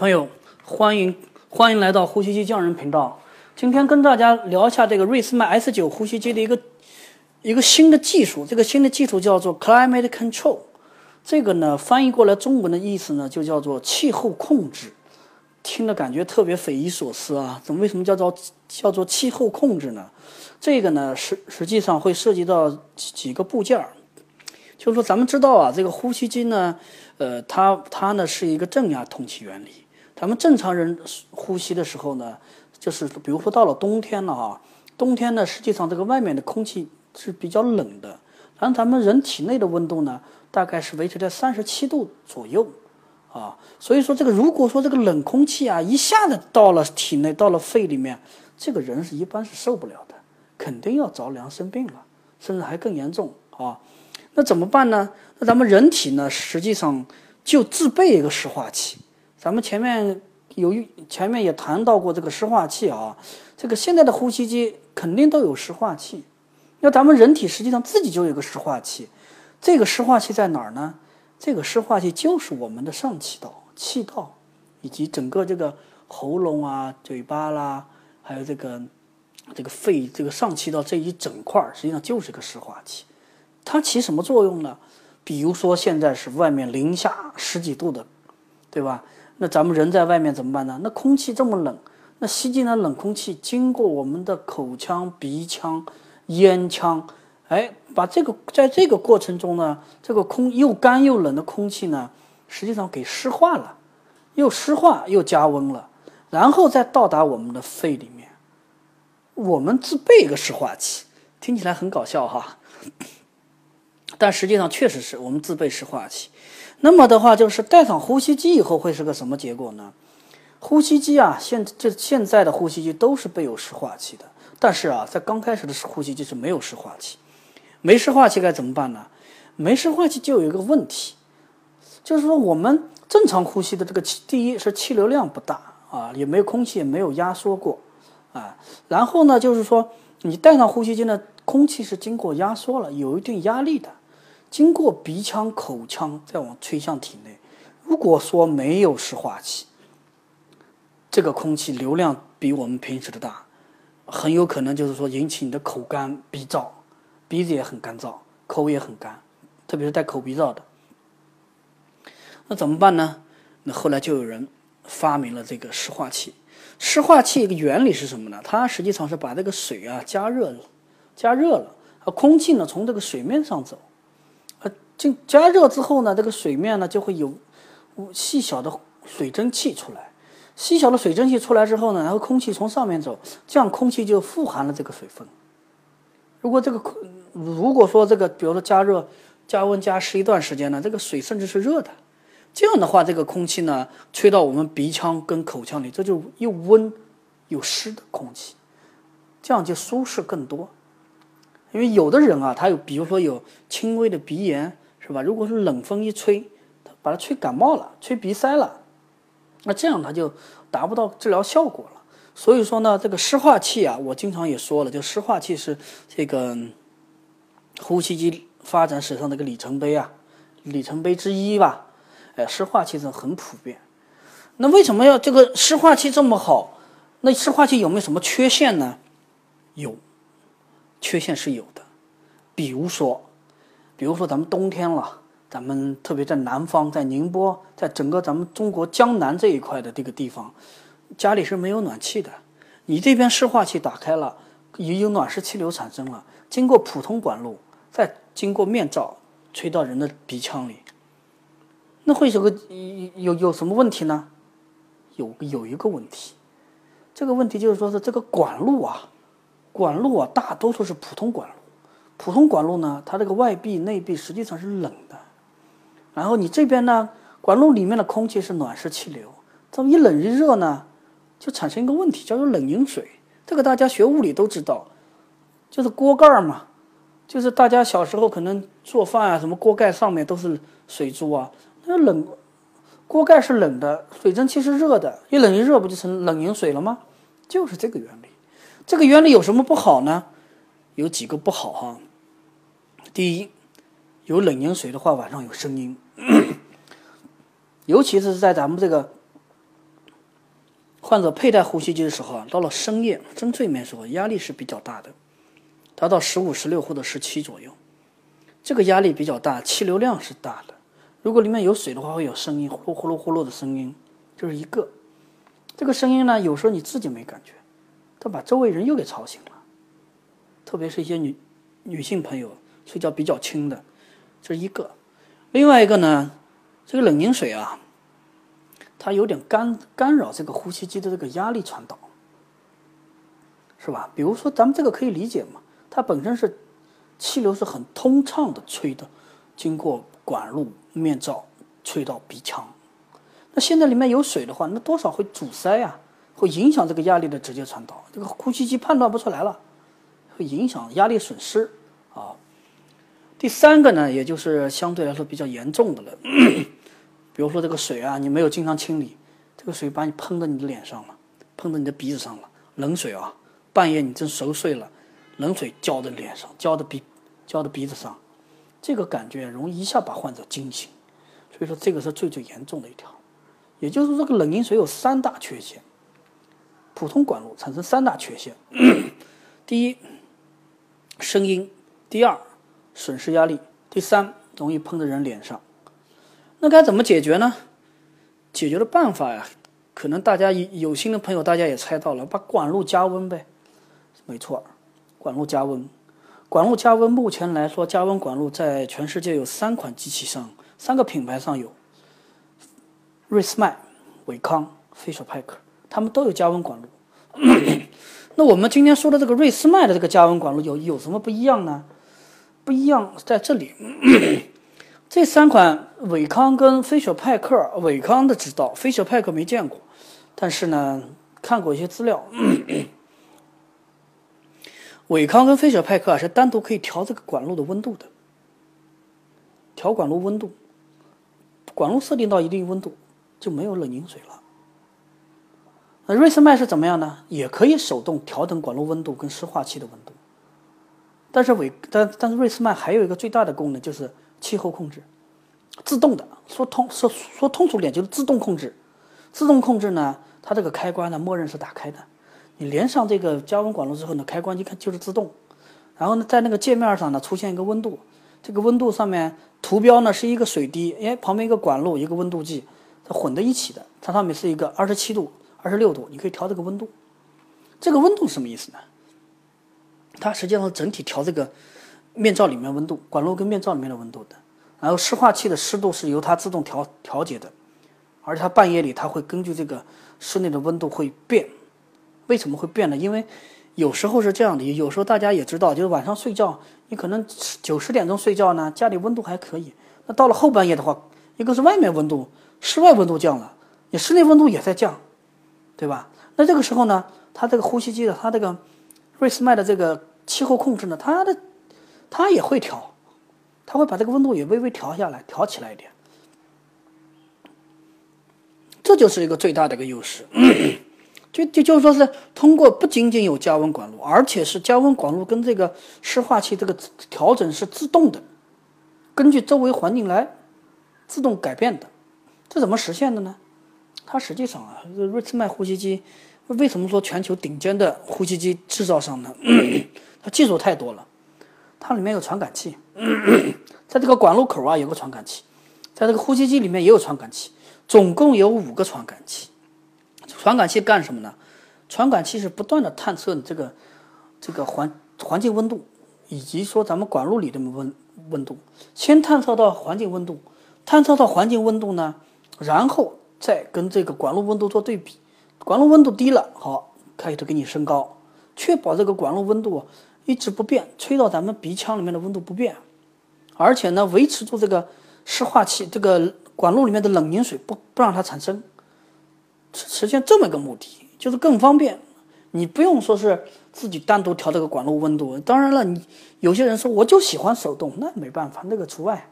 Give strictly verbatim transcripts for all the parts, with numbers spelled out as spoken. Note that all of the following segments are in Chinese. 朋友，欢迎欢迎来到呼吸机匠人频道。今天跟大家聊一下这个瑞斯曼 S 九 呼吸机的一个一个新的技术。这个新的技术叫做 Climate Control， 这个呢翻译过来中文的意思呢就叫做气候控制。听的感觉特别匪夷所思啊！怎么为什么叫做叫做气候控制呢？这个呢实实际上会涉及到几个部件儿。 就是说，咱们知道啊，这个呼吸机呢，呃，它它呢是一个正压通气原理。咱们正常人呼吸的时候呢，就是比如说到了冬天了啊，冬天呢，实际上这个外面的空气是比较冷的，然后咱们人体内的温度呢，大概是维持在三十七度左右啊。所以说，这个如果说这个冷空气啊一下子到了体内，到了肺里面，这个人是一般是受不了的，肯定要着凉生病了，甚至还更严重啊。 那怎么办呢？那咱们人体呢，实际上就自备一个湿化器。咱们前面有前面也谈到过这个湿化器啊，这个现在的呼吸机肯定都有湿化器。那咱们人体实际上自己就有个湿化器，这个湿化器在哪儿呢？这个湿化器就是我们的上气道、气道以及整个这个喉咙啊、嘴巴啦，还有这个这个肺、这个上气道这一整块，实际上就是个湿化器。 它起什么作用呢？比如说现在是外面零下十几度的，对吧？那咱们人在外面怎么办呢？那空气这么冷，那吸进了冷空气，经过我们的口腔、鼻腔、咽腔，哎，把这个在这个过程中呢，这个空又干又冷的空气呢，实际上给湿化了，又湿化又加温了，然后再到达我们的肺里面。我们自备一个湿化器，听起来很搞笑哈。 但实际上确实是我们自备湿化器，那么的话就是戴上呼吸机以后会是个什么结果呢？呼吸机啊，现这现在的呼吸机都是备有湿化器的，但是啊，在刚开始的呼吸机是没有湿化器，没湿化器该怎么办呢？没湿化器就有一个问题，就是说我们正常呼吸的这个气，第一是气流量不大啊，也没有空气也没有压缩过啊，然后呢就是说你戴上呼吸机呢，空气是经过压缩了，有一定压力的。 经过鼻腔、口腔再往吹向体内，如果说没有湿化器，这个空气流量比我们平时的大，很有可能就是说引起你的口干鼻燥，鼻子也很干燥，口也很干，特别是带口鼻罩的。那怎么办呢？那后来就有人发明了这个湿化器。湿化器一个原理是什么呢？它实际上是把这个水啊加热了，加热了，而空气呢从这个水面上走。 进加热之后呢，这个水面呢就会有细小的水蒸气出来。细小的水蒸气出来之后呢，然后空气从上面走，这样空气就富含了这个水分。如果这个空，如果说这个，比如说加热、加温、加湿一段时间呢，这个水甚至是热的。这样的话，这个空气呢吹到我们鼻腔跟口腔里，这就又温又湿的空气，这样就舒适更多。 因为有的人啊，他有比如说有轻微的鼻炎，是吧？如果是冷风一吹，他把他吹感冒了，吹鼻塞了，那这样他就达不到治疗效果了。所以说呢，这个湿化器啊，我经常也说了，就湿化器是这个呼吸机发展史上的一个里程碑啊，里程碑之一吧。哎，湿化器是很普遍。那为什么要这个湿化器这么好？那湿化器有没有什么缺陷呢？有。 缺陷是有的，比如说，比如说咱们冬天了，咱们特别在南方，在宁波，在整个咱们中国江南这一块的这个地方，家里是没有暖气的。你这边湿化器打开了，也有暖湿气流产生了，经过普通管路，再经过面罩吹到人的鼻腔里，那会有个有有什么问题呢？有有一个问题，这个问题就是说是这个管路啊。 管路啊，大多数是普通管路。普通管路呢，它这个外壁、内壁实际上是冷的。然后你这边呢，管路里面的空气是暖湿气流，这么一冷一热呢，就产生一个问题，叫做冷凝水。这个大家学物理都知道，就是锅盖嘛，就是大家小时候可能做饭啊，什么锅盖上面都是水珠啊，那冷锅盖是冷的，水蒸气是热的，一冷一热不就成冷凝水了吗？就是这个原理。 这个原理有什么不好呢？有几个不好哈、啊。第一，有冷凝水的话，晚上有声音，尤其是在咱们这个患者佩戴呼吸机的时候啊，到了深夜真睡眠时候，压力是比较大的，达到十五、十六或者十七左右。这个压力比较大，气流量是大的。如果里面有水的话，会有声音，呼噜呼噜呼噜的声音，就是一个。这个声音呢，有时候你自己没感觉，它把周围人又给吵醒了。特别是一些女女性朋友睡觉比较轻的，这是一个。另外一个呢，这个冷凝水啊。它有点干干扰这个呼吸机的这个压力传导，是吧？比如说咱们这个可以理解嘛，它本身是气流是很通畅的吹的，经过管路、面罩吹到鼻腔。那现在里面有水的话，那多少会阻塞呀、啊，会影响这个压力的直接传导。这个呼吸机判断不出来了，会影响压力损失啊。第三个呢，也就是相对来说比较严重的了。比如说这个水啊，你没有经常清理，这个水把你喷到你的脸上了，喷到你的鼻子上了。冷水啊，半夜你正熟睡了，冷水浇在脸上，浇在鼻，浇在鼻子上，这个感觉容易一下把患者惊醒。所以说这个是最最严重的一条。也就是说，这个冷凝水有三大缺陷，普通管路产生三大缺陷：第一，声音；第二，损失压力；第三，容易喷在人脸上。那该怎么解决呢？解决的办法呀，可能大家有心的朋友大家也猜到了，把管路加温呗。没错，管路加温。管路加温目前来说，加温管路在全世界有三款机器上，三个品牌上有，瑞斯迈、伟康、菲舍派克，他们都有加温管路。那我们今天说的这个瑞斯迈的这个加温管路有有什么不一样呢？不一样在这里。这三款伟康跟菲舍派克，伟康的知道，菲舍派克没见过，但是呢看过一些资料。咳咳伟康跟菲舍派克、啊、是单独可以调这个管路的温度的，调管路温度，管路设定到一定温度就没有冷凝水了。那瑞斯迈是怎么样呢？也可以手动调整管路温度跟湿化器的温度，但是伟但但是瑞斯迈还有一个最大的功能就是。气候控制，自动的，说通说说通俗点就是自动控制。自动控制呢，它这个开关呢，默认是打开的。你连上这个加温管路之后呢，开关一看就是自动。然后呢，在那个界面上呢，出现一个温度，这个温度上面图标呢是一个水滴，哎，旁边一个管路，一个温度计，它混在一起的。它上面是一个二十七度、二十六度，你可以调这个温度。这个温度是什么意思呢？它实际上整体调这个。面罩里面温度，管路跟面罩里面的温度的，然后湿化器的湿度是由它自动调调节的，而且它半夜里它会根据这个室内的温度会变。为什么会变呢？因为有时候是这样的，有时候大家也知道，就是晚上睡觉，你可能九十点钟睡觉呢，家里温度还可以，那到了后半夜的话，一个是外面温度，室外温度降了，你室内温度也在降，对吧？那这个时候呢，它这个呼吸机的，它这个瑞斯迈的这个气候控制呢，它的它也会调，它会把这个温度也微微调下来，调起来一点。这就是一个最大的一个优势。就就就是说是通过不仅仅有加温管路，而且是加温管路跟这个湿化器这个调整是自动的，根据周围环境来自动改变的。这怎么实现的呢？它实际上啊，瑞斯迈呼吸机为什么说全球顶尖的呼吸机制造商呢？它技术太多了。它里面有传感器，在这个管路口啊有个传感器，在这个呼吸机里面也有传感器，总共有五个传感器。传感器干什么呢？传感器是不断的探测你这个这个环环境温度，以及说咱们管路里的温温度。先探测到环境温度，探测到环境温度呢，然后再跟这个管路温度做对比。管路温度低了，好，开始给你升高，确保这个管路温度啊。一直不变，吹到咱们鼻腔里面的温度不变，而且呢，维持住这个湿化器这个管路里面的冷凝水不不让它产生，实现这么一个目的，就是更方便。你不用说是自己单独调这个管路温度。当然了，你有些人说我就喜欢手动，那没办法，那个除外。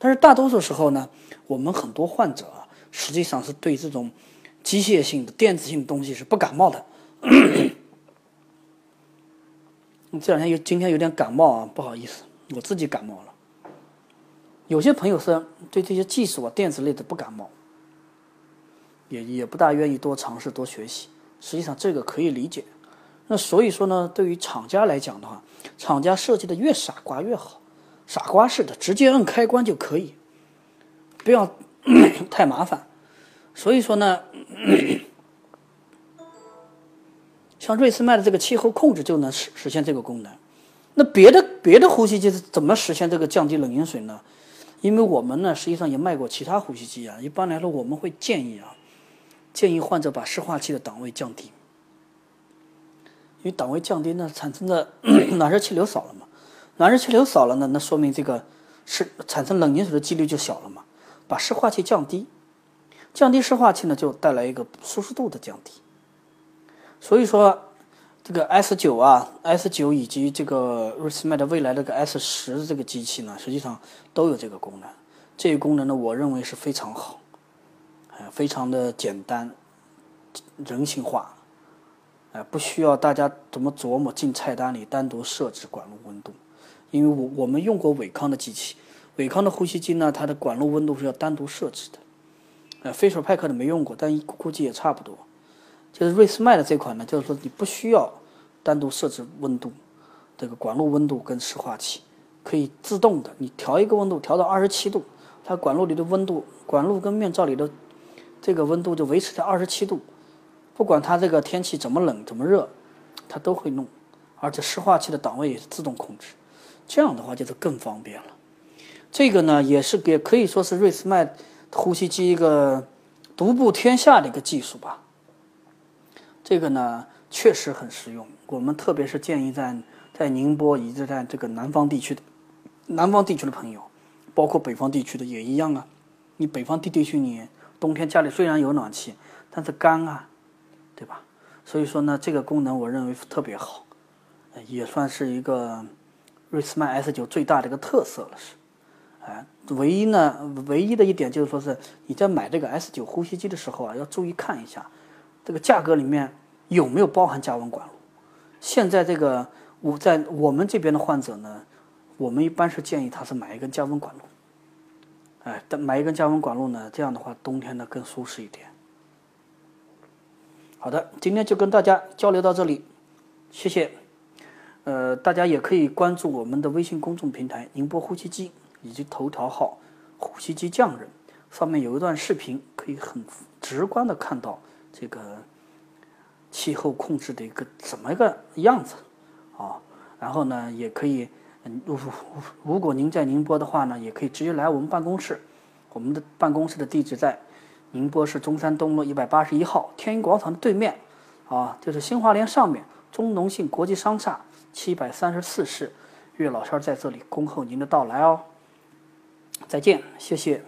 但是大多数时候呢，我们很多患者啊，实际上是对这种机械性的、电子性的东西是不感冒的。这两天有今天有点感冒啊，不好意思，我自己感冒了。有些朋友是对这些技术啊、电子类的不感冒，也也不大愿意多尝试多学习。实际上这个可以理解。那所以说呢，对于厂家来讲的话，厂家设计的越傻瓜越好，傻瓜式的直接按开关就可以，不要太麻烦。所以说呢，像瑞思迈的这个气候控制就能实实现这个功能。那别的别的呼吸机是怎么实现这个降低冷饮水呢？因为我们呢实际上也卖过其他呼吸机啊，一般来说我们会建议啊，建议患者把湿化气的档位降低。因为档位降低呢，产生的暖热气流少了嘛，暖热气流少了呢，那说明这个是产生冷凝水的几率就小了嘛。把湿化气降低，降低湿化气呢，就带来一个舒适度的降低。所以说，这个 S 九 啊 ，S 九 以及这个瑞思迈的未来这个 S 十 这个机器呢，实际上都有这个功能。这个功能呢，我认为是非常好，非常的简单，人性化。哎，不需要大家怎么琢磨进菜单里单独设置管路温度，因为我我们用过伟康的机器，伟康的呼吸机呢，它的管路温度是要单独设置的。呃，菲舍派克的没用过，但估计也差不多。就是瑞思迈的这款呢，就是说你不需要单独设置温度，这个管路温度跟湿化气可以自动的，你调一个温度调到二十七度，它管路里的温度，管路跟面罩里的这个温度就维持在二十七度。不管它这个天气怎么冷怎么热，它都会弄，而且湿化气的档位也是自动控制，这样的话就是更方便了。这个呢也是也可以说是瑞思迈呼吸机一个独步天下的一个技术吧。这个呢确实很实用，我们特别是建议在在宁波以及在这个南方地区的南方地区的朋友，包括北方地区的也一样啊。你北方地地区你冬天家里虽然有暖气，但是干啊。对吧？所以说呢，这个功能我认为特别好，也算是一个瑞思迈 S 九 最大的一个特色了。是，哎，唯一呢，唯一的一点就是说是你在买这个 S 九 呼吸机的时候啊，要注意看一下这个价格里面有没有包含加温管路。现在这个我在我们这边的患者呢，我们一般是建议他是买一根加温管路，哎，但买一根加温管路呢，这样的话冬天呢更舒适一点。好的，今天就跟大家交流到这里，谢谢。呃，大家也可以关注我们的微信公众平台宁波呼吸机以及头条号呼吸机匠人，上面有一段视频，可以很直观的看到这个气候控制的一个怎么一个样子啊。然后呢，也可以，如如果您在宁波的话呢，也可以直接来我们办公室，我们的办公室的地址在宁波市中山东路一百八十一号天一广场的对面，啊，就是新华联上面中农信国际商厦七百三十四室，岳老师在这里恭候您的到来哦。再见，谢谢。